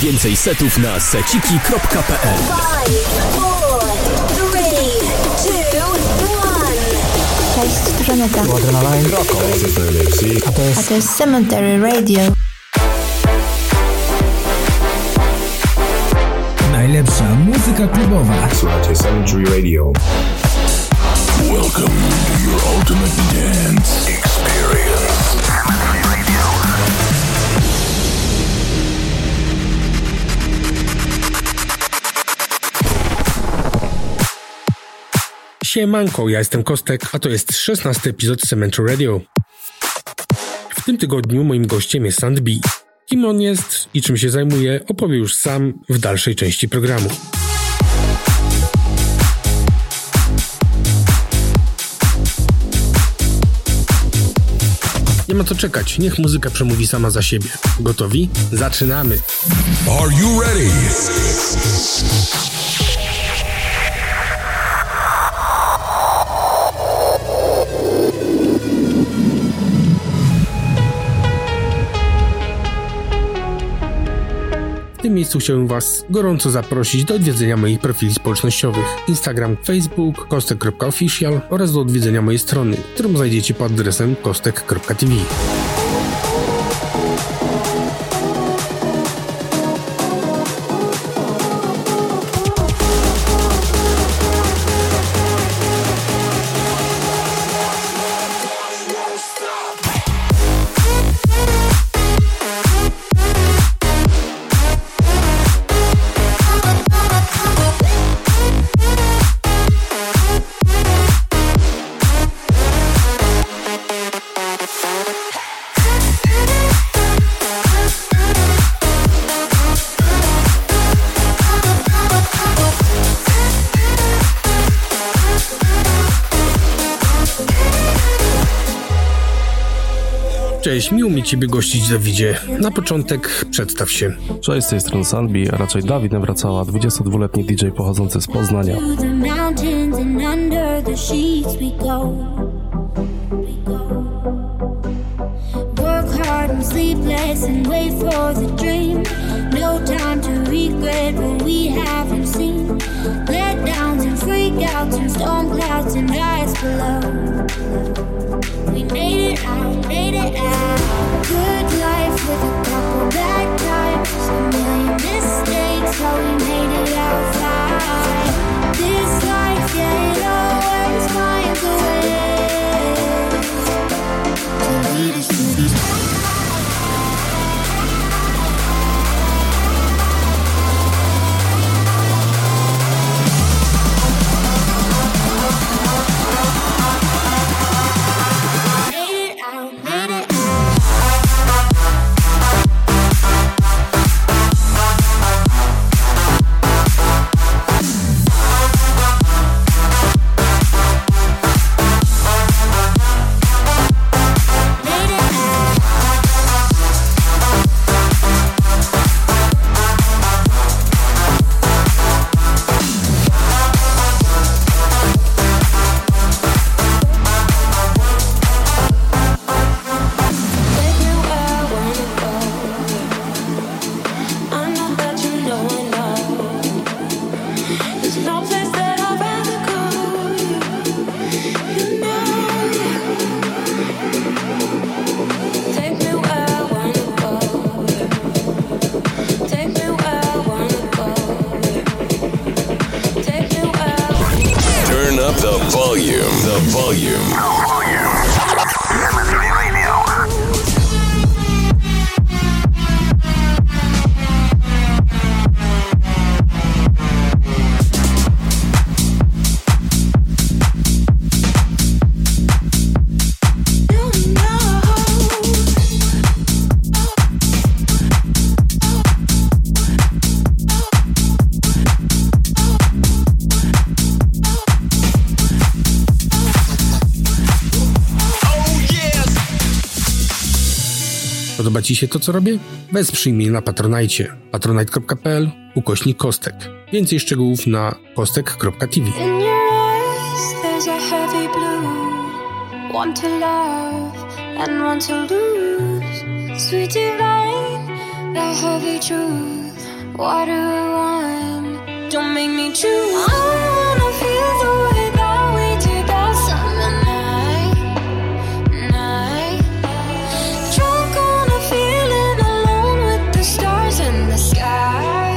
Więcej setów na seciki.pl. Cześć, Żaneta. A to jest Cemetery Radio. Najlepsza muzyka klubowa. Słuchajcie Cemetery Radio. Welcome to your ultimate dance experience. Cemetery Radio. Siemanko, ja jestem Kostek, a to jest 16. epizod Cemetery Radio. W tym tygodniu moim gościem jest Sun-B. Kim on jest i czym się zajmuje, opowie już sam w dalszej części programu. Nie ma co czekać, niech muzyka przemówi sama za siebie. Gotowi? Zaczynamy! Are you ready? W tym miejscu chciałbym Was gorąco zaprosić do odwiedzenia moich profili społecznościowych Instagram, Facebook, kostek.official oraz do odwiedzenia mojej strony, którą znajdziecie pod adresem kostek.tv. Cześć, miło mi Ciebie gościć, Dawidzie. Na początek przedstaw się. Cześć, z tej strony Sandby, a raczej Dawid Nawracała, 22-letni DJ pochodzący z Poznania. We made it out. Good life with a couple bad times, a million mistakes, how we made it out fine. This life, yeah, it always finds a way to lead us to these Podoba Ci się to, co robię? Wesprzyj mnie na Patronite. patronite.pl/Kostek. Więcej szczegółów na kostek.tv. water on. Don't make me choose. I wanna feel the way that we did that summer night. Drunk on a feeling alone with the stars in the sky.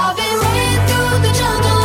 I've been running through the jungle.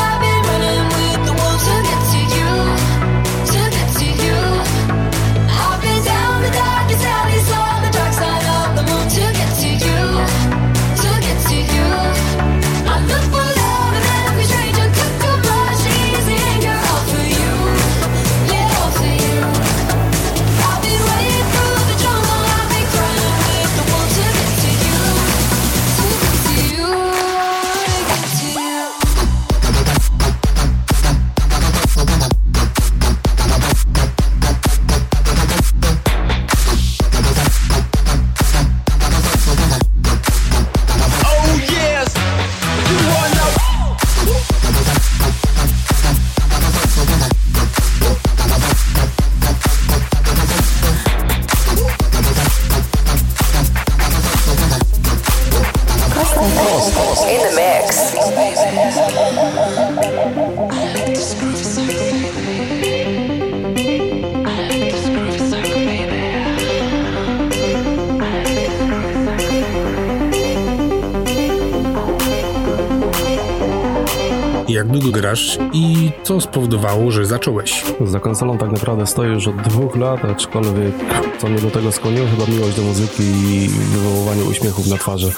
Jak długo grasz i co spowodowało, że zacząłeś? Za konsolą tak naprawdę stoję już od 2 lat, aczkolwiek co mnie do tego skłoniło, chyba miłość do muzyki i wywoływanie uśmiechów na twarzy.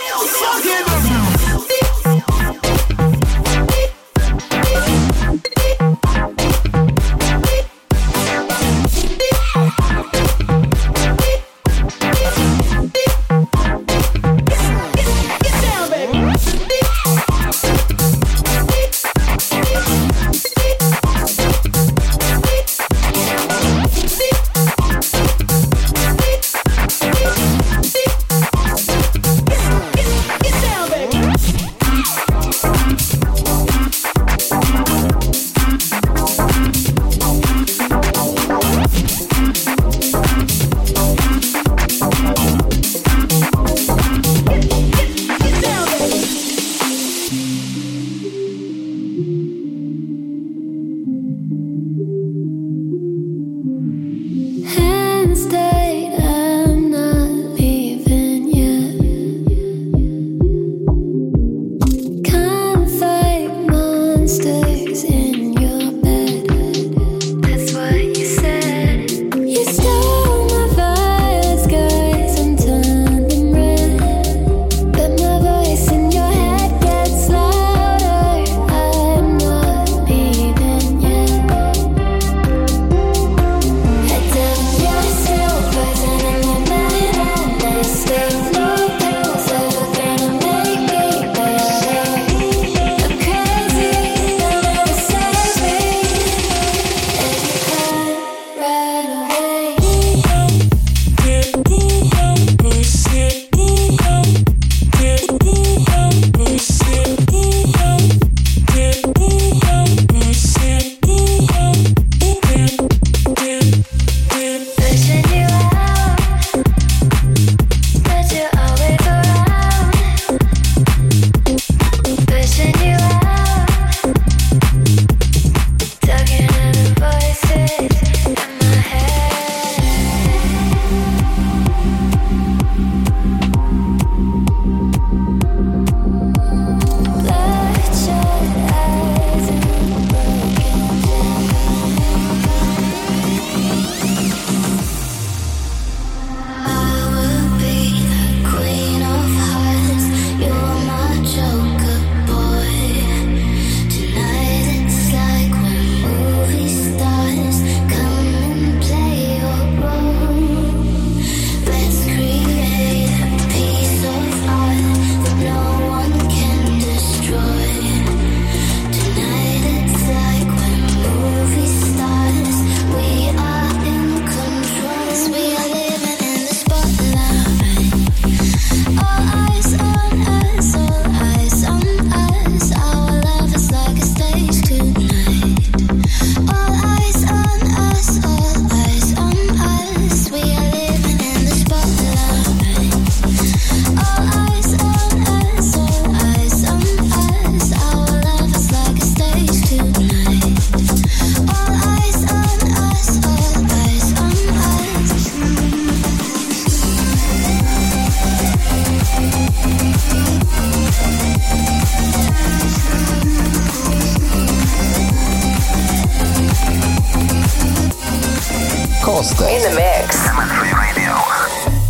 Kostek in the mix. Cemetery Radio.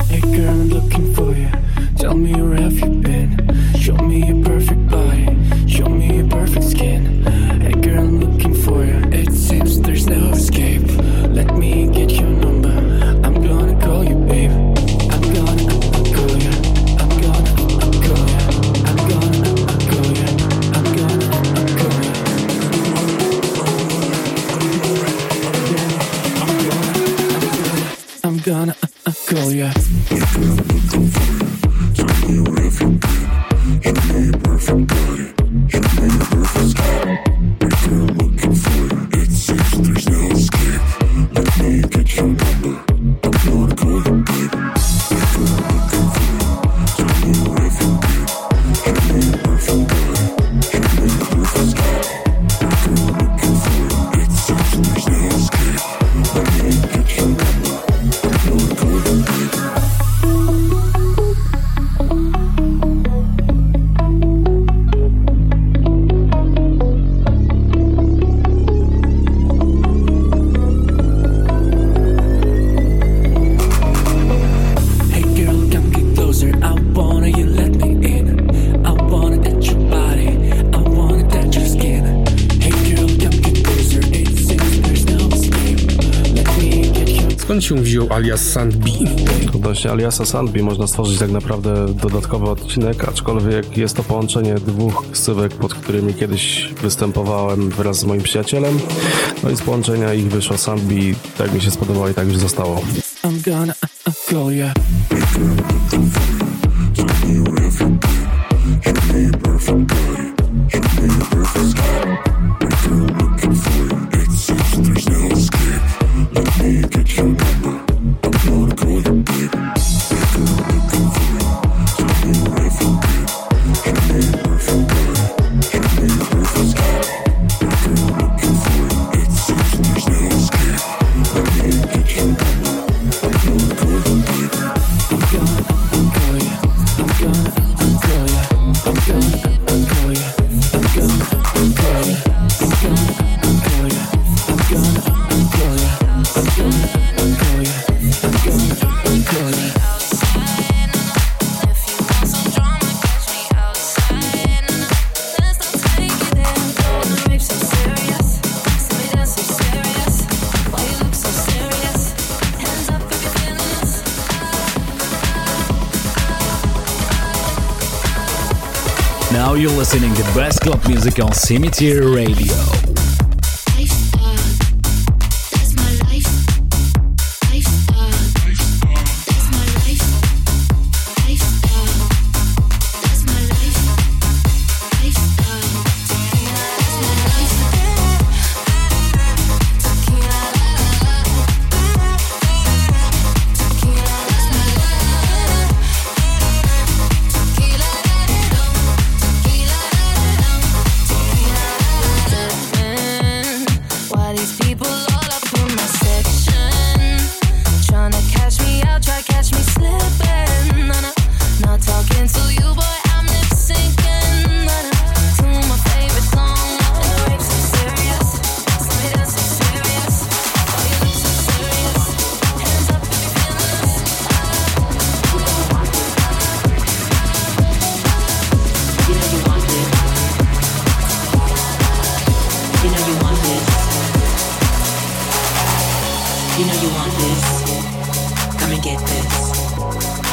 Hey girl, I'm looking for you. Tell me where have you been? Show me your perfect body. Show me your perfect skin. Hey girl, I'm looking for you. It seems there's no escape. Let me get your number. I'm gonna call you, babe. I'm gonna call you. I'm gonna call you. I'm gonna call you. I'm gonna call you. I'm gonna call you. Tell me where have you been? You know your perfect body. You know your perfect skin. If you're looking for it, it seems there's no escape. Let me get your number. I'm gonna call you, babe. If you're looking for it, tell me where have you been? You know your perfect body. You know your perfect skin. If you're looking for it, it seems there's no escape. Let me get your number. I'm gonna call you, babe. Się wziął alias Sun-B. Odnośnie aliasa Sandby można stworzyć tak naprawdę dodatkowy odcinek, aczkolwiek jest to połączenie dwóch ksywek, pod którymi kiedyś występowałem wraz z moim przyjacielem. No i z połączenia ich wyszło Sandby, tak mi się spodobało i tak już zostało. I'm gonna call you. Now you're listening to the best club music on Cemetery Radio.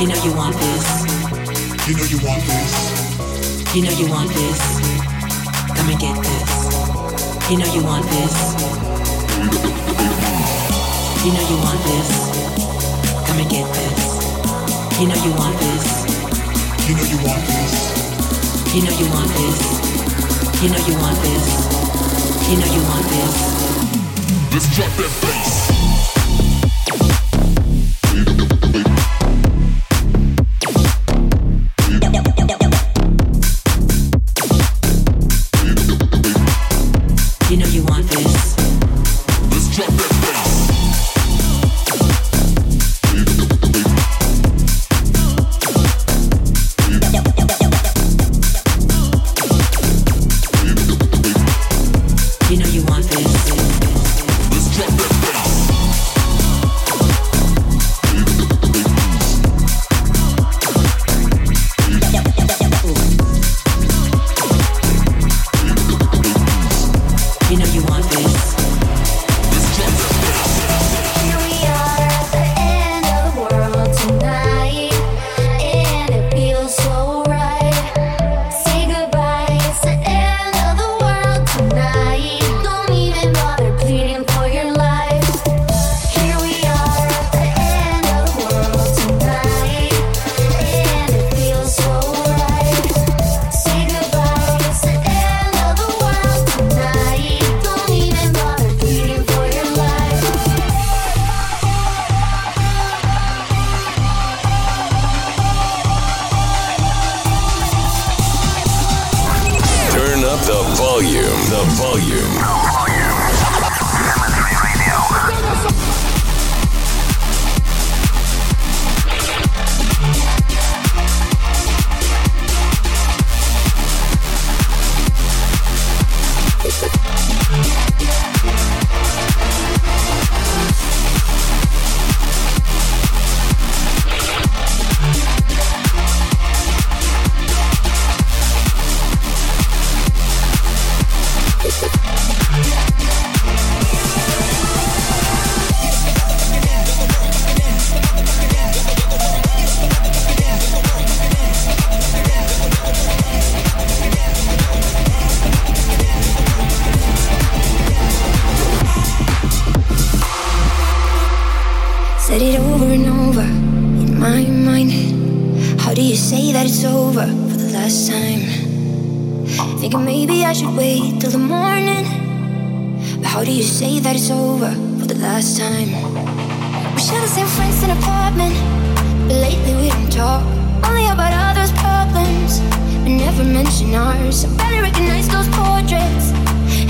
You know you want this. Let's drop that bass. The volume. Cemetery Radio. Said it over and over in my mind. How do you say that it's over for the last time? Thinking maybe I should wait till the morning. But how do you say that it's over for the last time? We share the same friends in an apartment, but lately we don't talk. Only about others' problems, but never mention ours. I barely recognize those portraits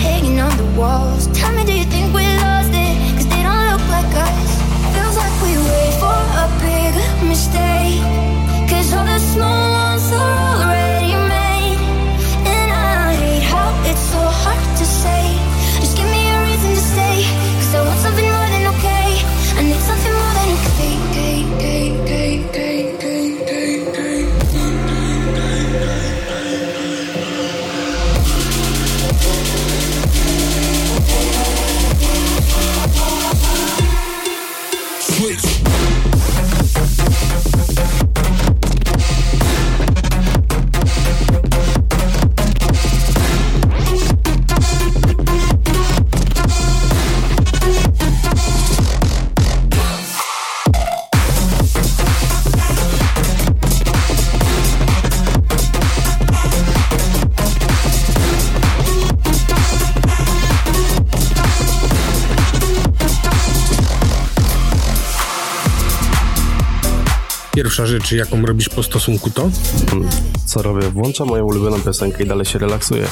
hanging on the walls. Tell me, do you think we lost it? Cause they don't look like us. Feels like we wait for a big mistake, cause all the small ones are already made. And I hate how it's so hard to say. Just give me a reason to stay, cause I want something more than okay. I need something more than okay. Pierwsza rzecz, jaką robisz po stosunku, to? Co robię? Włączam moją ulubioną piosenkę i dalej się relaksuję.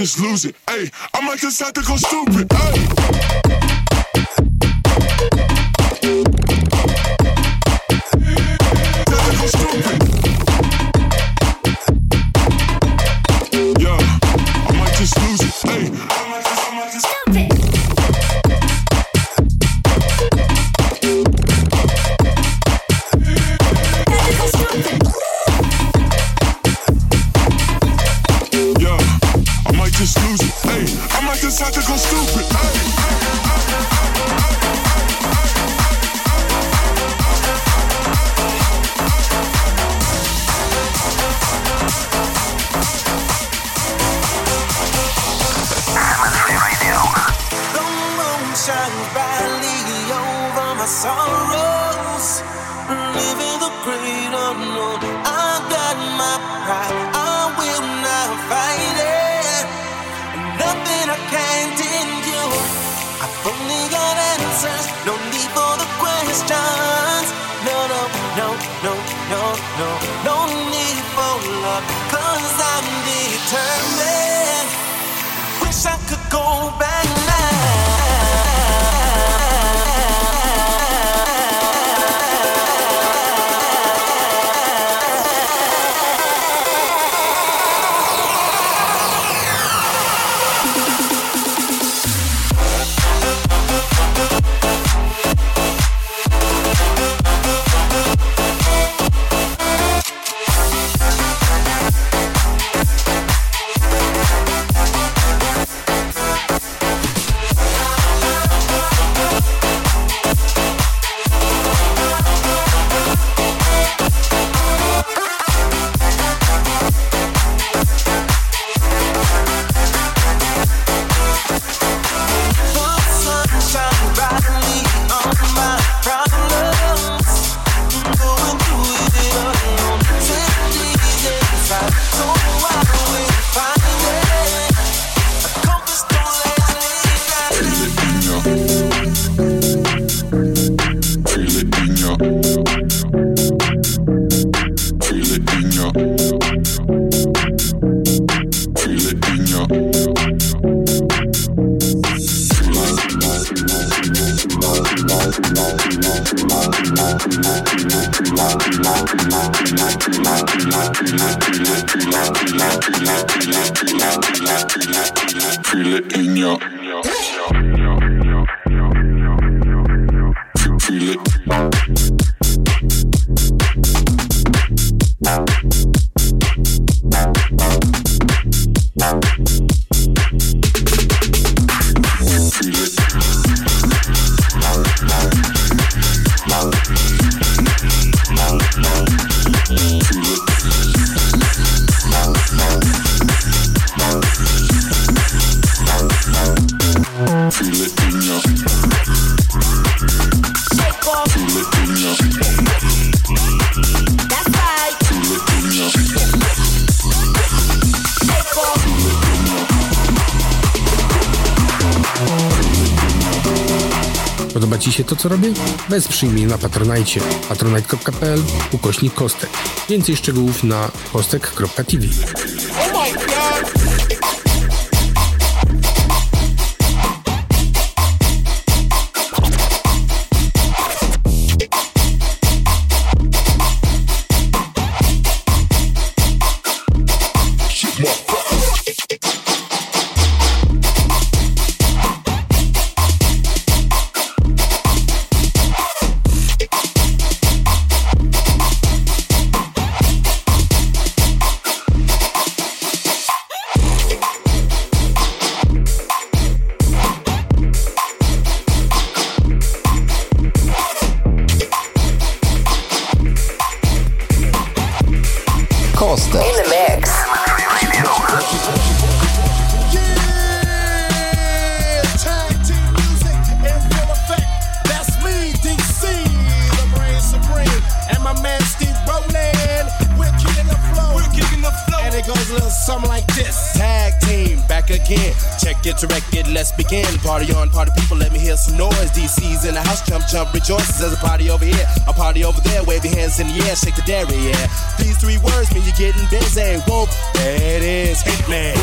just lose it. Ayy, I might decide to go stupid. Ayy, gotta go stupid. Yeah, I might just lose it. Ayy. Podoba Ci się to, co robię? Wesprzyj mnie na Patronite. patronite.pl/Kostek. Więcej szczegółów na kostek.tv. Rejoices as a party over here, a party over there. Wave your hands in the air, shake the dairy, yeah. These three words mean you're getting busy. Whoop, that is Hitman.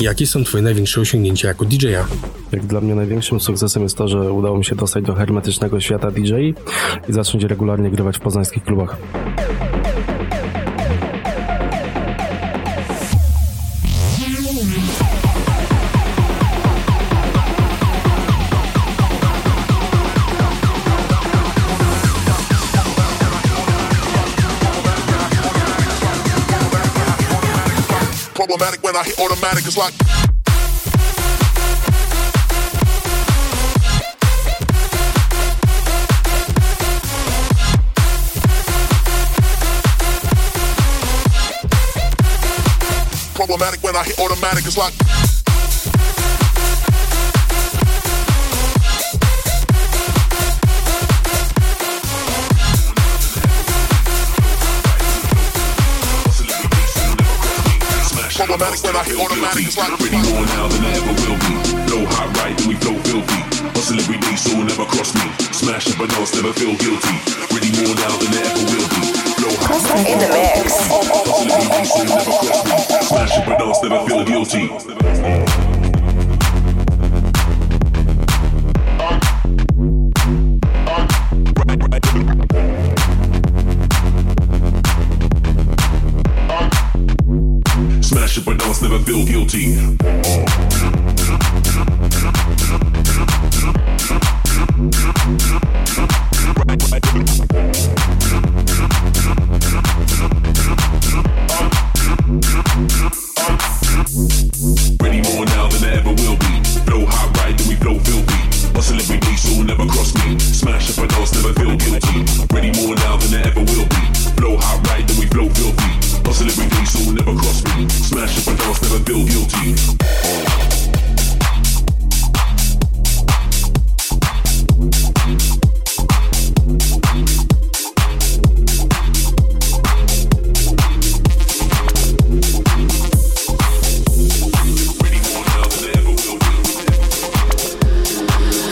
Jakie są twoje największe osiągnięcia jako DJ-a? Jak dla mnie największym sukcesem jest to, że udało mi się dostać do hermetycznego świata DJ i zacząć regularnie grywać w poznańskich klubach. Problematic when I hit automatic, it's like problematic when I hit automatic, it's like problematic when I hit automatic, it's like pretty more now than I ever will be. No high right, we flow filthy. Hustling with D, so never cross me. Smash up a nose, never feel guilty. Pretty more now than I ever will be. No high right, in the mix. Hustling with D, so never cross me. Smash up a nose, never feel guilty. But I was never feel guilty. Ready more now than I ever will be. Blow high right, then we blow filthy. Hustle every day, so never cross me. Smash up, but I was never feel guilty. Ready more now than I ever will be. Blow high right, then we blow filthy. Hustle every day, so never cross me. Smash up a dance, never feel guilty.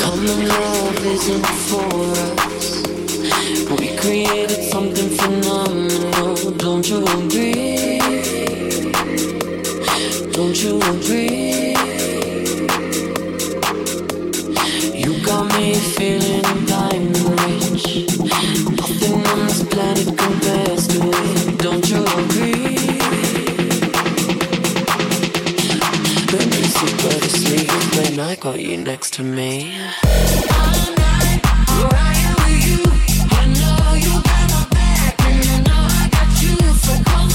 Common love isn't for us. We created something phenomenal. Don't you agree? Don't you agree? You got me feeling I'm diamond rich. Nothing on this planet compares to it. Don't you agree? Let me sleep but asleep when I got you next to me. All night, right with you. I know you got my back, and you know I got you. So come on.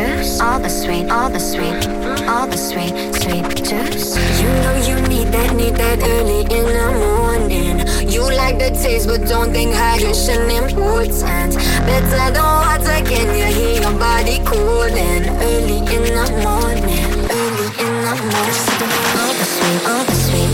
juice, all the sweet, sweet juice. You know you need that early in the morning. You like the taste, but don't think hydration important. Better the water, can you hear your body cooling? Early in the morning. All the sweet.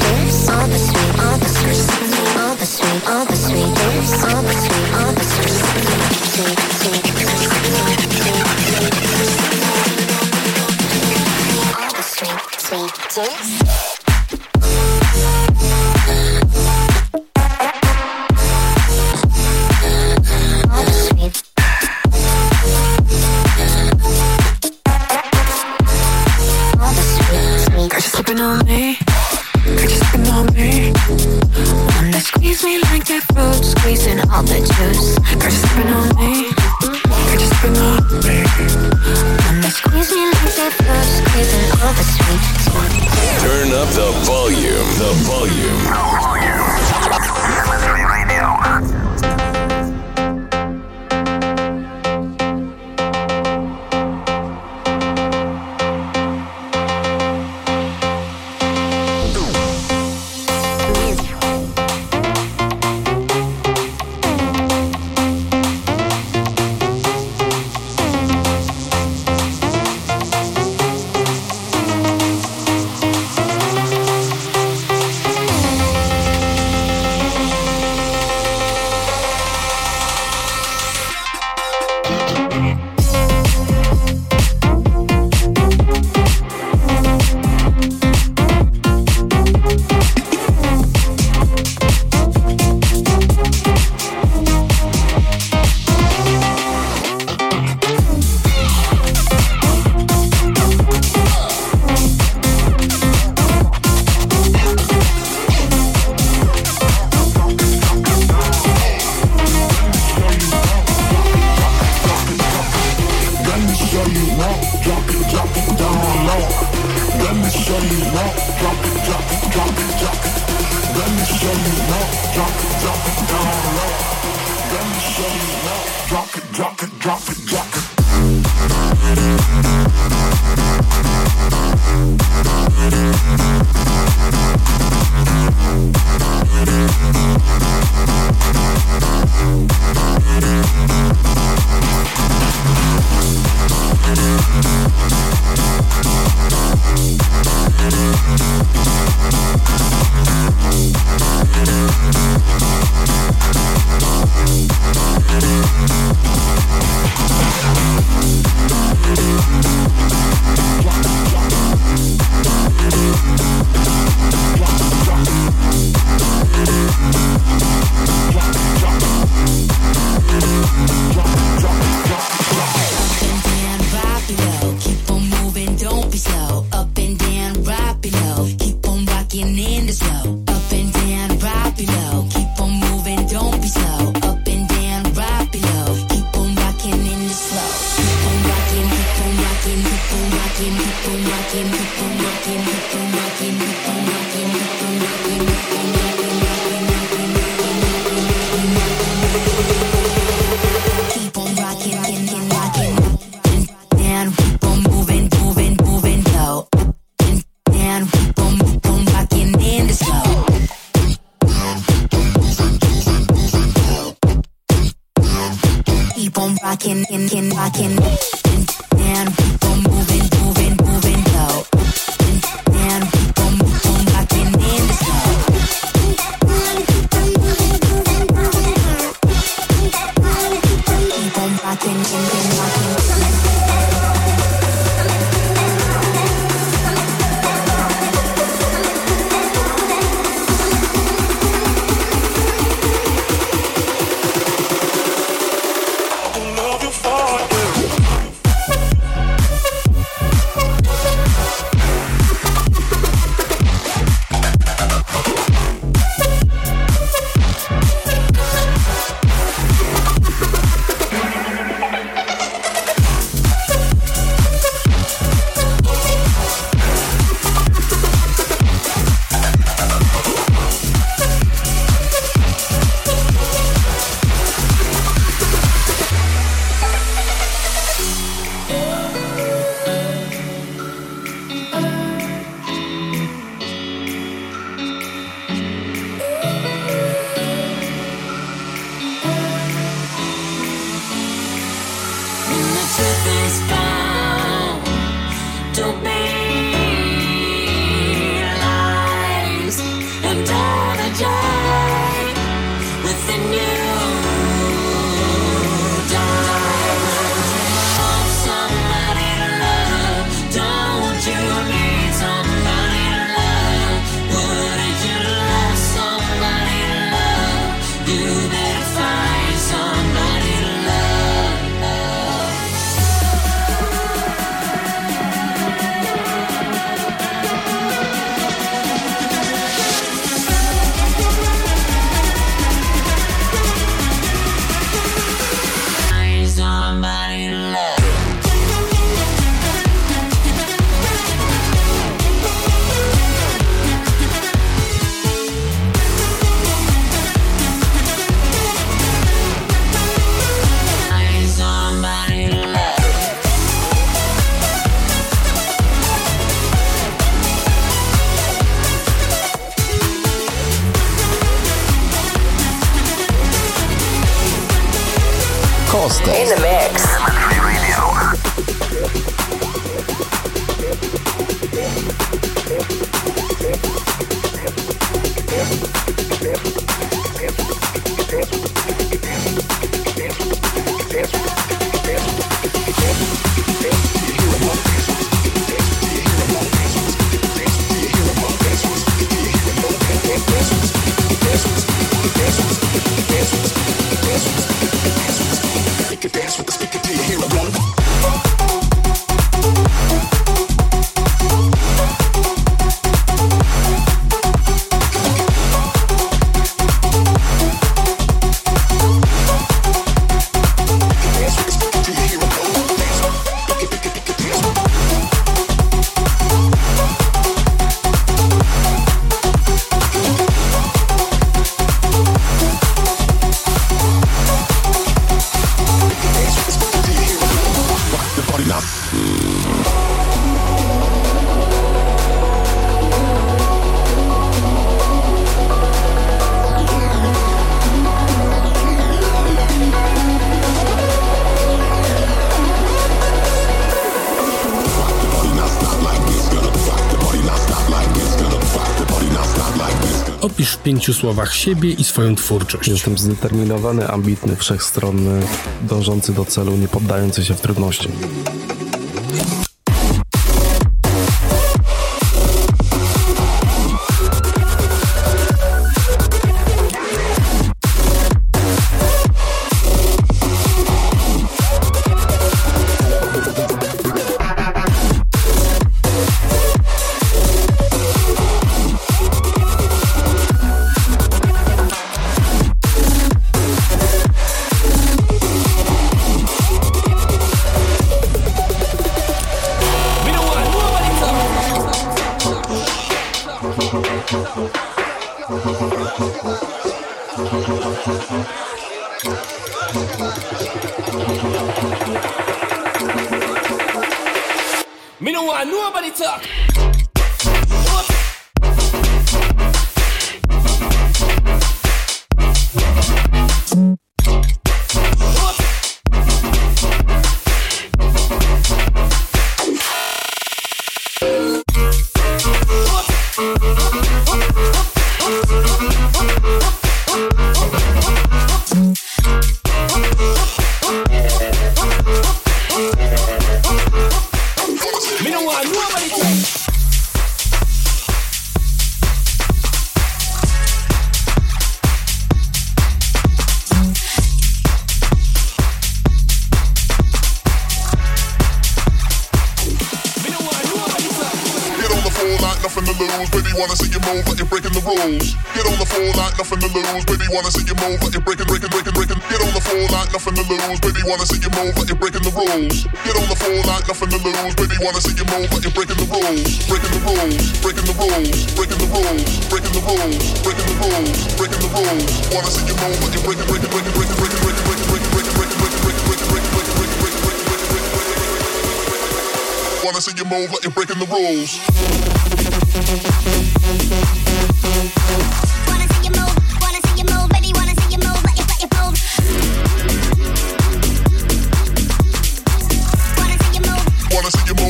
Opisz w 5 słowach siebie i swoją twórczość. Jestem zdeterminowany, ambitny, wszechstronny, dążący do celu, nie poddający się w trudności.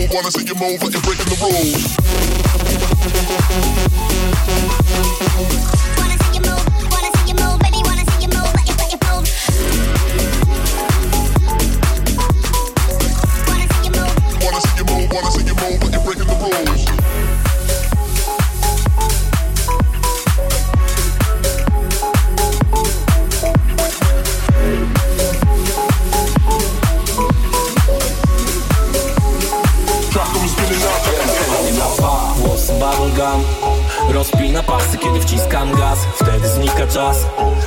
road. Wanna see you move like you're breaking the rules. Rozpina pasy, kiedy wciskam gaz, wtedy znika czas.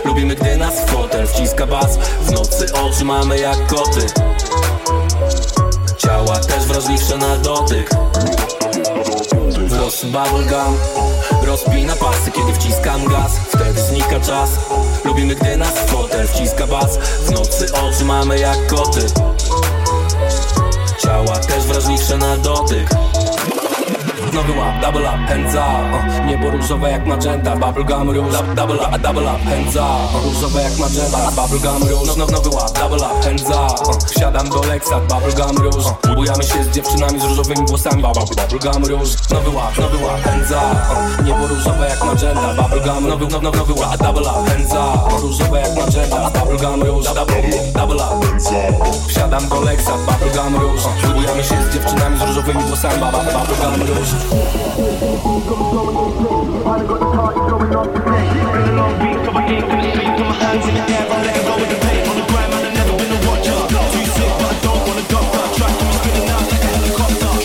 Lubimy, gdy nas w fotel wciska bas. W nocy oczy mamy jak koty, ciała też wrażliwsze na dotyk. Wrosy bubblegum. Rozpina pasy, kiedy wciskam gaz, wtedy znika czas. Lubimy, gdy nas w fotel wciska bas. W nocy oczy mamy jak koty, ciała też wrażliwsze na dotyk. Nowy łap, double up, hands up. Niebo różowe jak magenta, bubblegum róż. Double up, hands up. Różowe jak magenta, bubblegum róż. Nowy łap, double up, hands up. Wsiadam do Lexa, bubblegum róż. Budujemy się z dziewczynami z różowymi włosami, bubblegum róż. Nowy łap, hands up. Niebo różowe jak magenta, bubblegum. Nowy łap, double up, hands up. Różowe jak magenta, bubblegum róż. Double up, hands up. Wsiadam do Lexa, bubblegum róż. Budujemy się z dziewczynami z różowymi włosami, bubblegum róż. I got the party going on today. Been a long week, so I ain't gonna sleep. Put my hands in the air, I let go with the pain. On the grind, man, I've never been a watcher. Too sick, but I don't wanna go.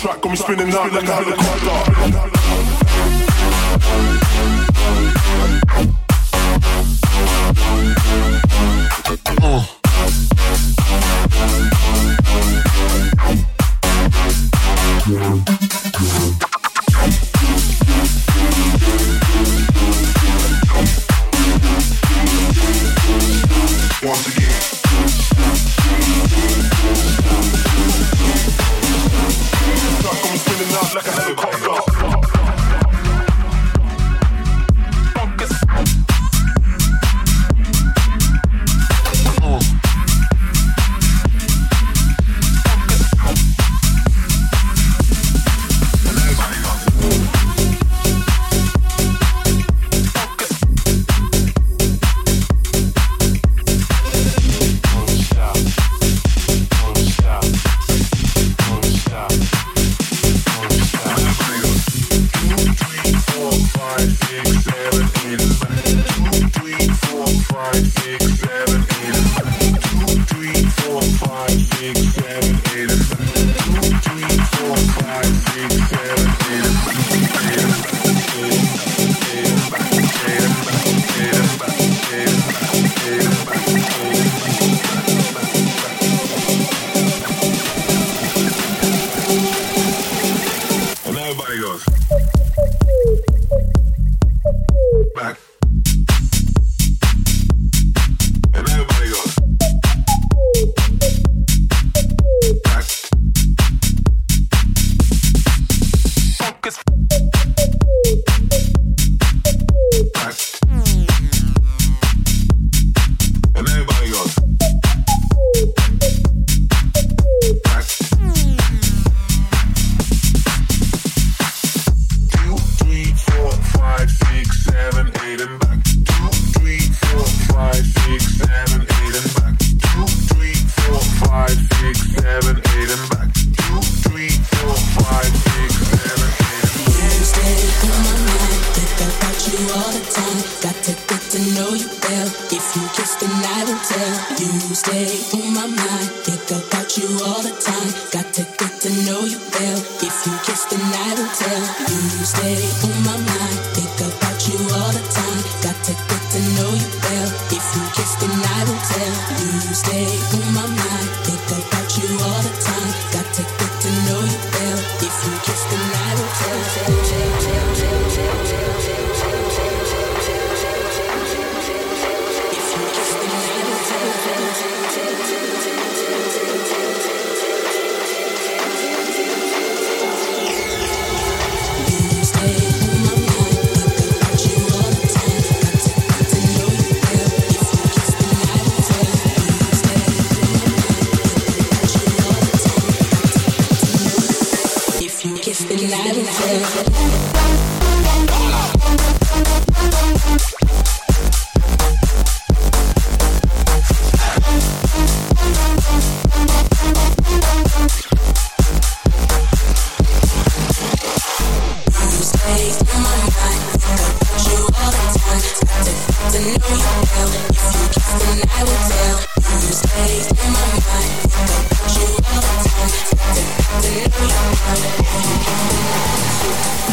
Track got me spinning out like a helicopter. Track got me spinning out like a helicopter.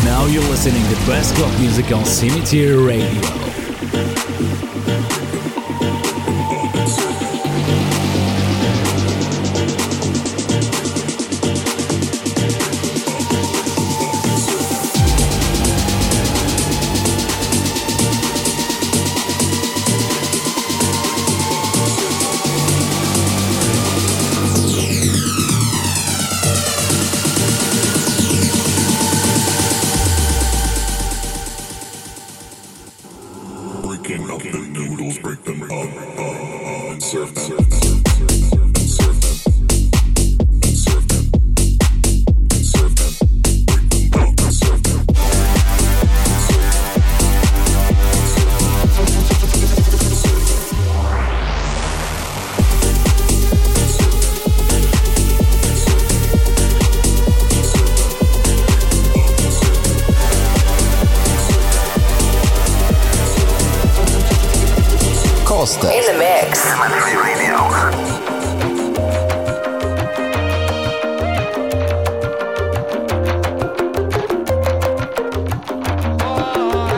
Now you're listening to the best club music on Cemetery Radio.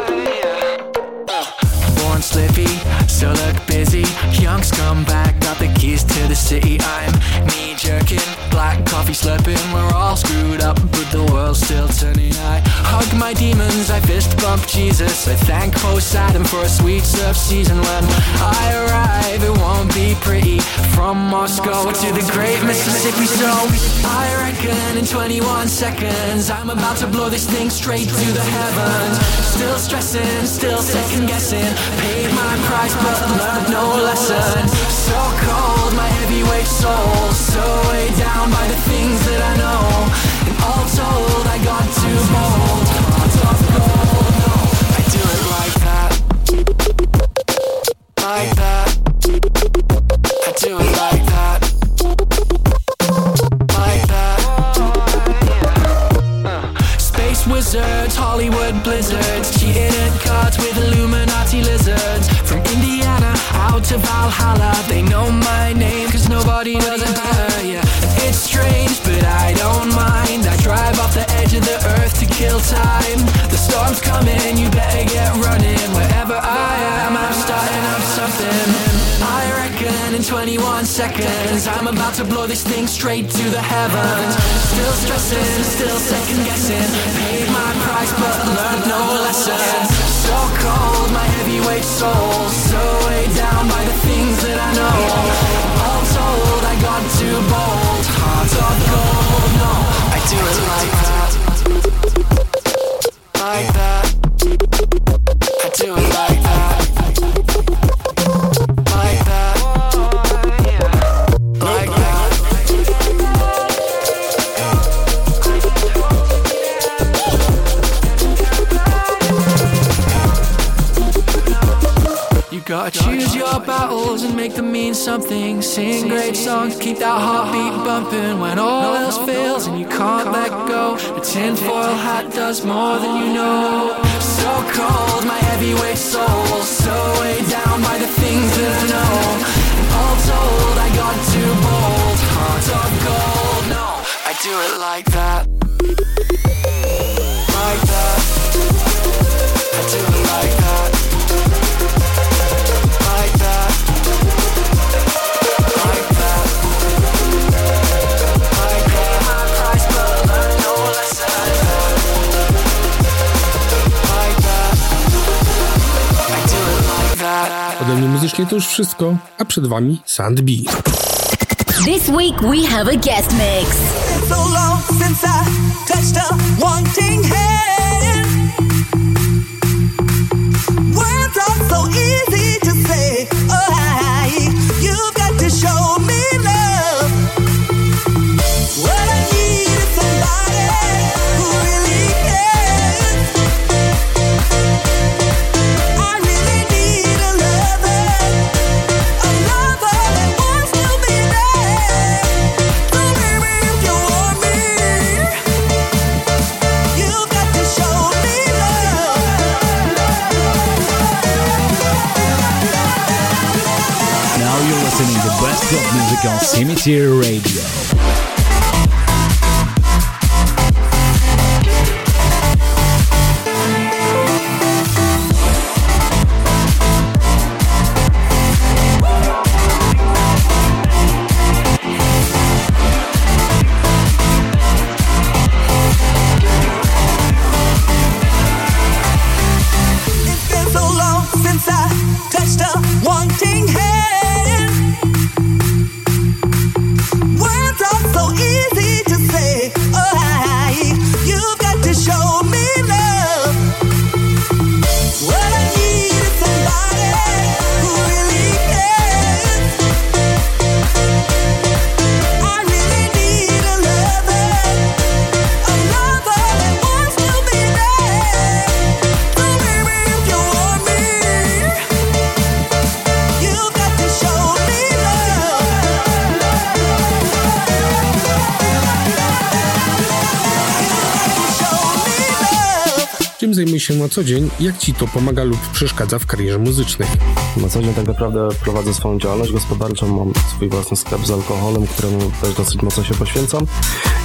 I'm about to blow this thing straight to the heavens. Still stressing, still second guessing. Paid my price but learned no lesson. So cold, my heavyweight soul, so weighed down by the things that I know. And all told, I got too bold. Heart of gold, no, I do it like that. Like that. I do it like that. Wizards, Hollywood blizzards, cheating at cards with Illuminati lizards. From Indiana out to Valhalla, they know my name cause nobody knows it better, yeah. It's strange but I don't mind, I drive off the edge of the earth to kill time. The storm's coming, you better get running. Wherever I am, I'm starting up something. I reckon in 21 seconds I'm about to blow this thing straight to the heavens. Still stressing, still second guessing. Paid my price but learned no lesson. So cold, my heavyweight soul, so weighed down by the things that I know. All told, I got too bold. Heart of gold, no, I do it like that. Like that. I do it like that. Gotta choose your battles and make them mean something. Sing great songs, keep that heartbeat bumping. When all else fails and you can't let go, a tinfoil hat does more than you know. So cold, my heavyweight soul, so weighed down by the things that I know. And all told, I got too bold. Heart of gold, no, I do it like that. Like that. I do it like that. Ode mnie muzycznie to już wszystko, a przed wami Sun-B. This week we have a guest mix. It's so long since I touched a wanting hand. Words are so easy to say. Oh, I, you've got to show me love. What I need is somebody who really Club muzyką Cemetery Radio. Zajmuję się na co dzień, jak Ci to pomaga lub przeszkadza w karierze muzycznej? Na co dzień tak naprawdę prowadzę swoją działalność gospodarczą, mam swój własny sklep z alkoholem, któremu też dosyć mocno się poświęcam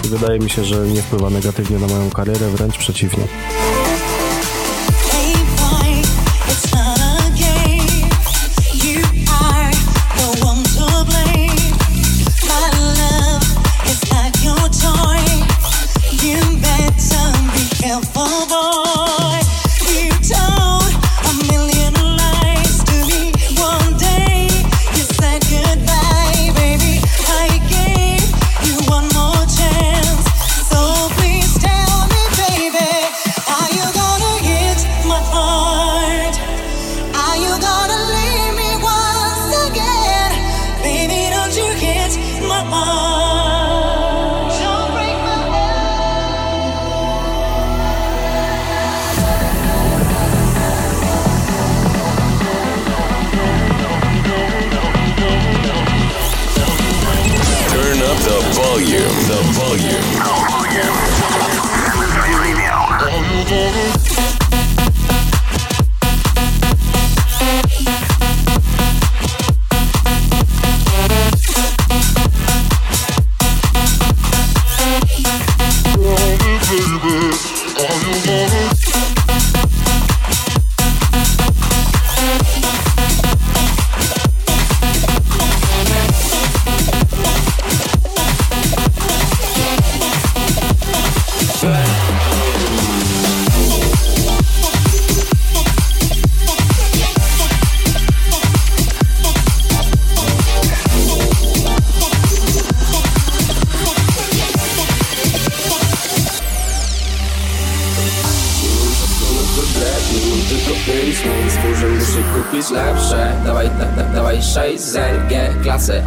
i wydaje mi się, że nie wpływa negatywnie na moją karierę, wręcz przeciwnie.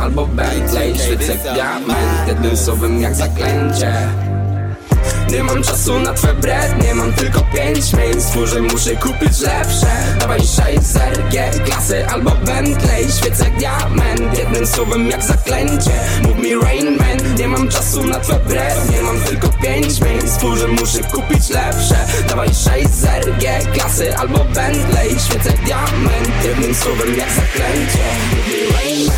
Albo Bentley, świecek diamenty, densowym jak zaklęcie. Nie mam czasu na twe bret, nie mam tylko 5 miejsc, może muszę kupić lepsze. Dawaj 6 RG, klasy albo Bentley, świecek diament, jednym słowem jak zaklęcie. Mów mi Rain Man, nie mam czasu na twe bret, nie mam tylko 5 miejsc, może muszę kupić lepsze. Dawaj 6 RG, klasy albo Bentley, świecek diament, jednym słowem jak zaklęcie. Mów mi Rain Man.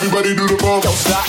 Everybody do the ball. Don't stop.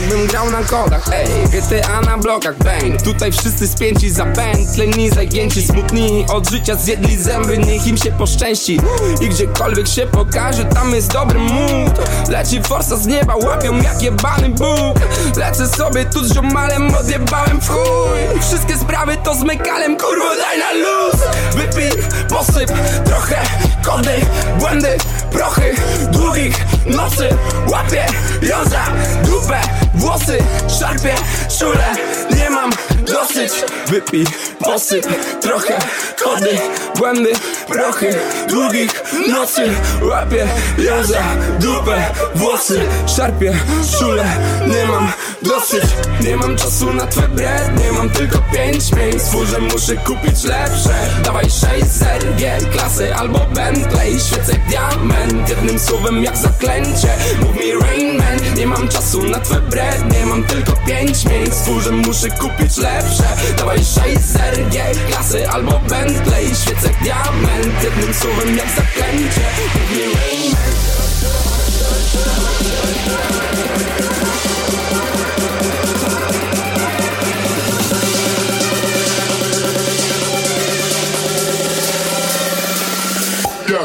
jakbym grał na kodach, ej, GTA na blokach, bang. Tutaj wszyscy spięci za bank, tleni zagięci, smutni od życia, zjedli zęby, niech im się poszczęści. I gdziekolwiek się pokaże, tam jest dobry mood. Leci forsa z nieba, łapią jak jebany Bóg. Lecę sobie tu z ziomalem, odjebałem w chuj. Wszystkie sprawy to z mekalem, kurwa daj na luz. Wypij, posyp, trochę kody, błędy, prochy długich nocy. Łapię ją za dupę, włosy szarpie, szule, nie mam dosyć. Wypij, posyp, trochę kody, błędy, prochy długich nocy. Łapię ją za dupę, włosy szarpie, szule, nie mam dosyć. Nie mam czasu na twe bret, nie mam tylko 5 miejsc. Służę, muszę kupić lepsze. Dawaj 6 ser, gier, klasy albo Bentley. Świecę diament, jednym słowem jak zaklęcie. Mów mi Rain Man. Nie mam czasu na twe bret, nie mam tylko 5 miejsc. Służę, muszę kupić lepsze. Dawaj 6 ser, gier, klasy albo Bentley. Świecę diament, jednym słowem jak zaklęcie. Mów mi Rain Man.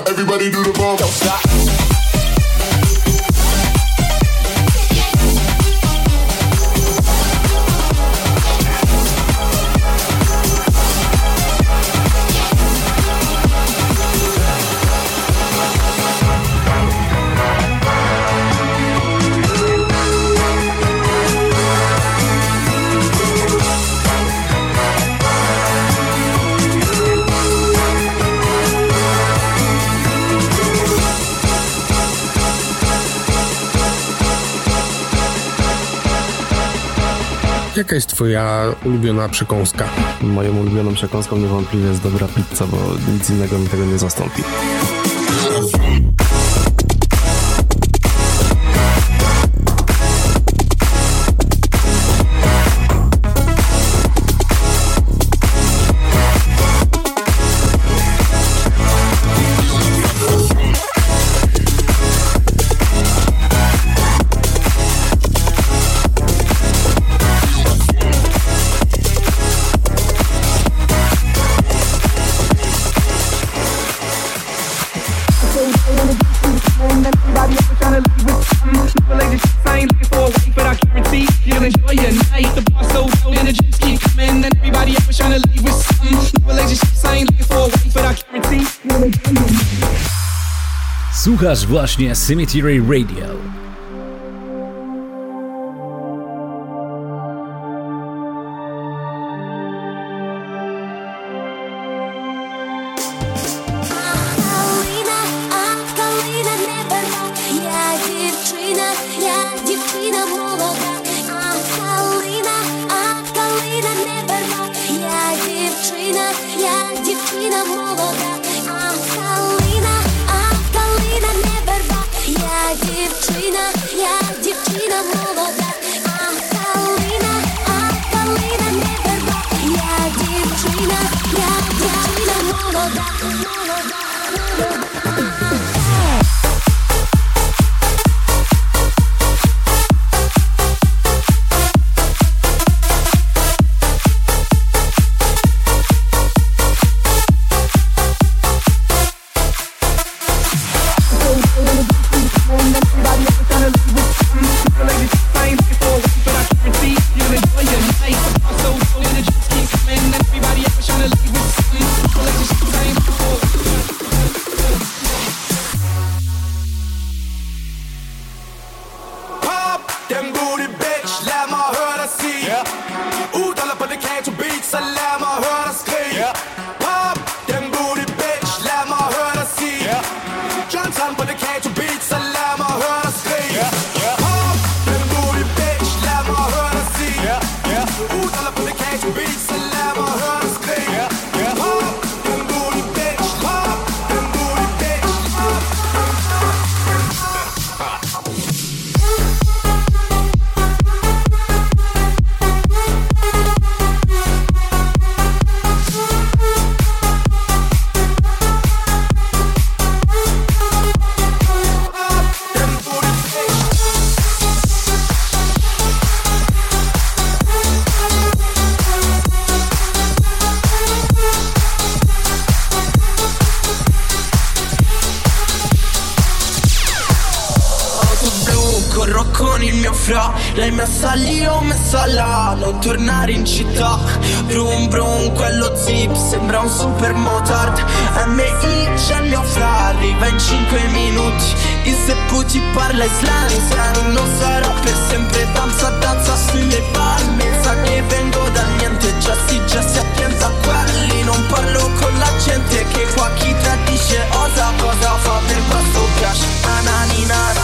Everybody do the bomb. Don't stop. Jaka jest twoja ulubiona przekąska? Moją ulubioną przekąską niewątpliwie jest dobra pizza, bo nic innego mi tego nie zastąpi. Słuchasz właśnie Cemetery Radio. Lei mi ha salito, mi ha salato, tornare in città. Brum brum, quello zip sembra un super motard. M.I. Gianni o Fra, arriva in 5 minuti. E se puti parla islamica, non sarà per sempre danza, danza sulle palme. Sa che vengo da niente, già si appianta a quelli. Non parlo con la gente che qua chi tradisce osa, cosa fa per questo piace. Ananinana.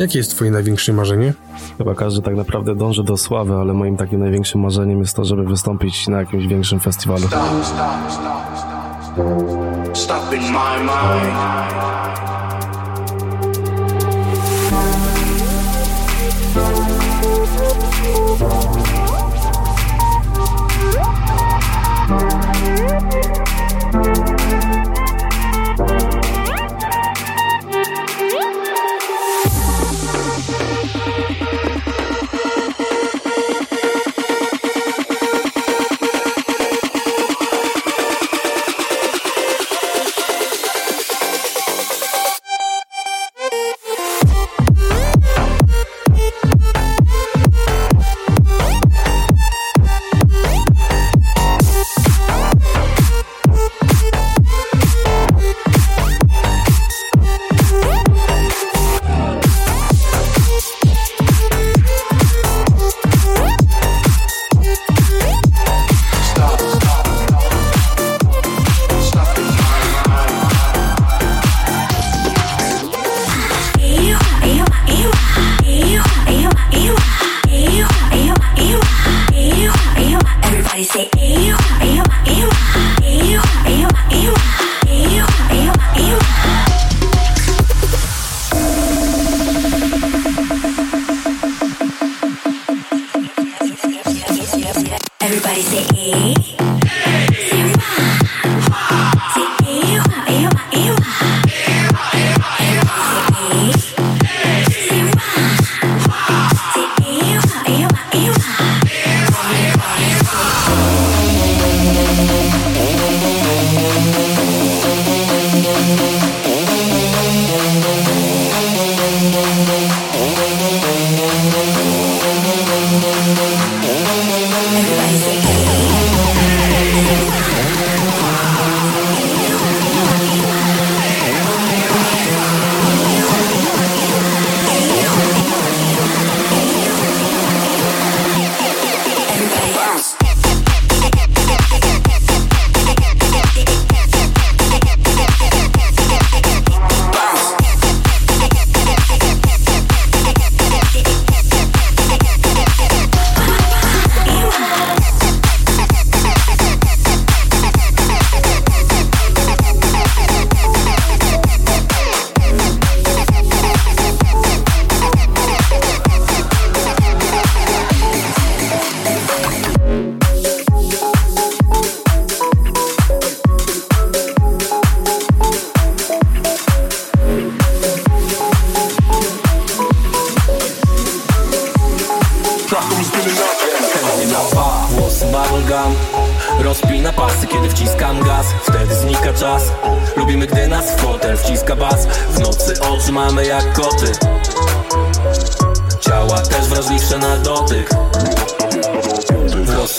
Jakie jest twoje największe marzenie? Chyba każdy tak naprawdę dąży do sławy, ale moim takim największym marzeniem jest to, żeby wystąpić na jakimś większym festiwalu. Stop in my mind.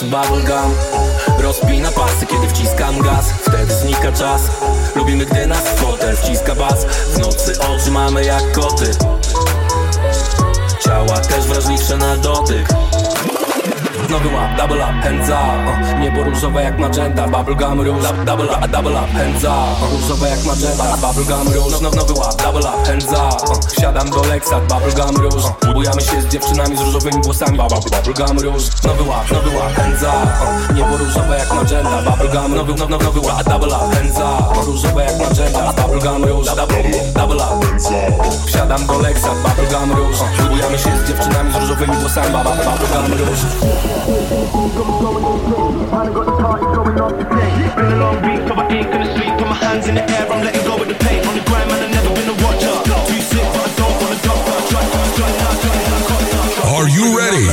jak bubblegum. Rozpina pasy, kiedy wciskam gaz, wtedy znika czas. Lubimy, gdy nas fotel wciska bas. W nocy oczy mamy jak koty, ciała też wrażliwsze na dotyk. Nowy łap, double up, hands up. Niebo różowe jak magenta, bubblegum róż. Double up, hands up. Różowe jak magenta, bubblegum róż. Nowy łap, double up, hands up. Wsiadam do Lexa, bubblegum róż. Budujemy się z dziewczynami z różowymi włosami, bubblegum róż. Nowy łap, hands up. Niebo różowe jak magenta, bubblegum. Nowy łap, double up, hands up. Różowe jak magenta, bubblegum róż. Double up, hands up. Wsiadam do Lexa, bubblegum róż. Budujemy się z dziewczynami z różowymi włosami, bubblegum róż. Finally got the party going on today. It's been a long week, so I ain't gonna sleep. Put my hands in the air, I'm letting go of the pain. On the grind, man, I've never been a watcher. Too sick, but I don't wanna doctor. I tried, but I tried, now I got it, I got it. Are you ready?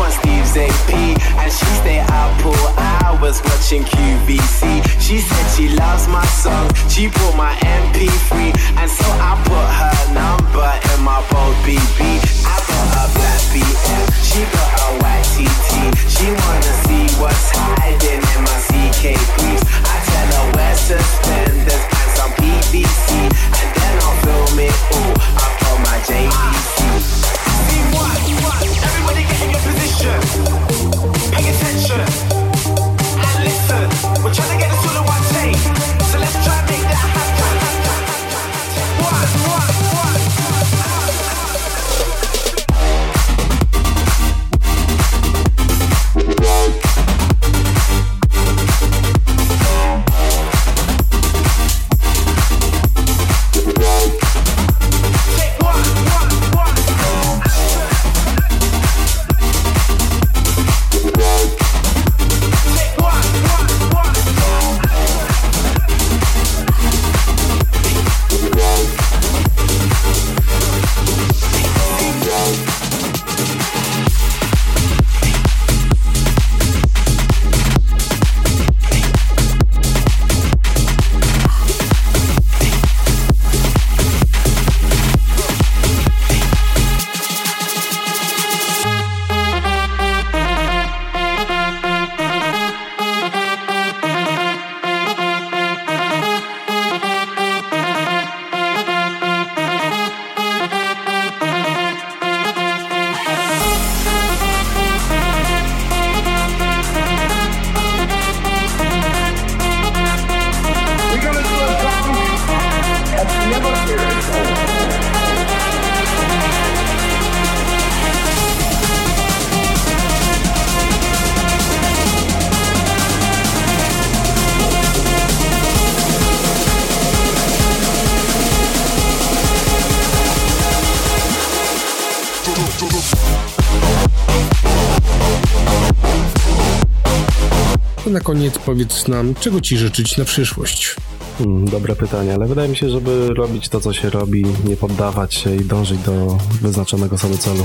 on Steve's AP, and she stayed out for hours watching QVC. She said she loves my songs, she bought my MP3, and so I put her number in my bold BB. I got her black BM, she got her white TT. She wanna see what's hiding in my CK briefs. I tell her where suspenders and some PVC, and then I'll film it all up on my JVC. See what? Everybody get in your position. Pay attention and listen. We're trying to get this all in one take, so let's try and make that happen. Na koniec powiedz nam, czego ci życzyć na przyszłość? Dobre pytanie, ale wydaje mi się, żeby robić to, co się robi, nie poddawać się i dążyć do wyznaczonego sobie celu.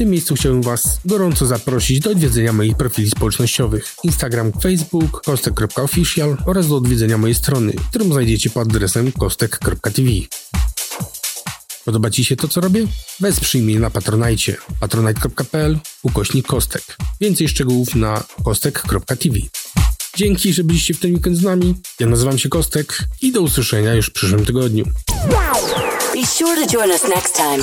tym miejscu chciałbym Was gorąco zaprosić do odwiedzenia moich profili społecznościowych Instagram, Facebook, kostek.official oraz do odwiedzenia mojej strony, którą znajdziecie pod adresem kostek.tv. Podoba Ci się to, co robię? Wesprzyj mnie na Patronite. patronite.pl/Kostek. Więcej szczegółów na kostek.tv. Dzięki, że byliście w ten weekend z nami. Ja nazywam się Kostek i do usłyszenia już w przyszłym tygodniu. Be sure to join us next time.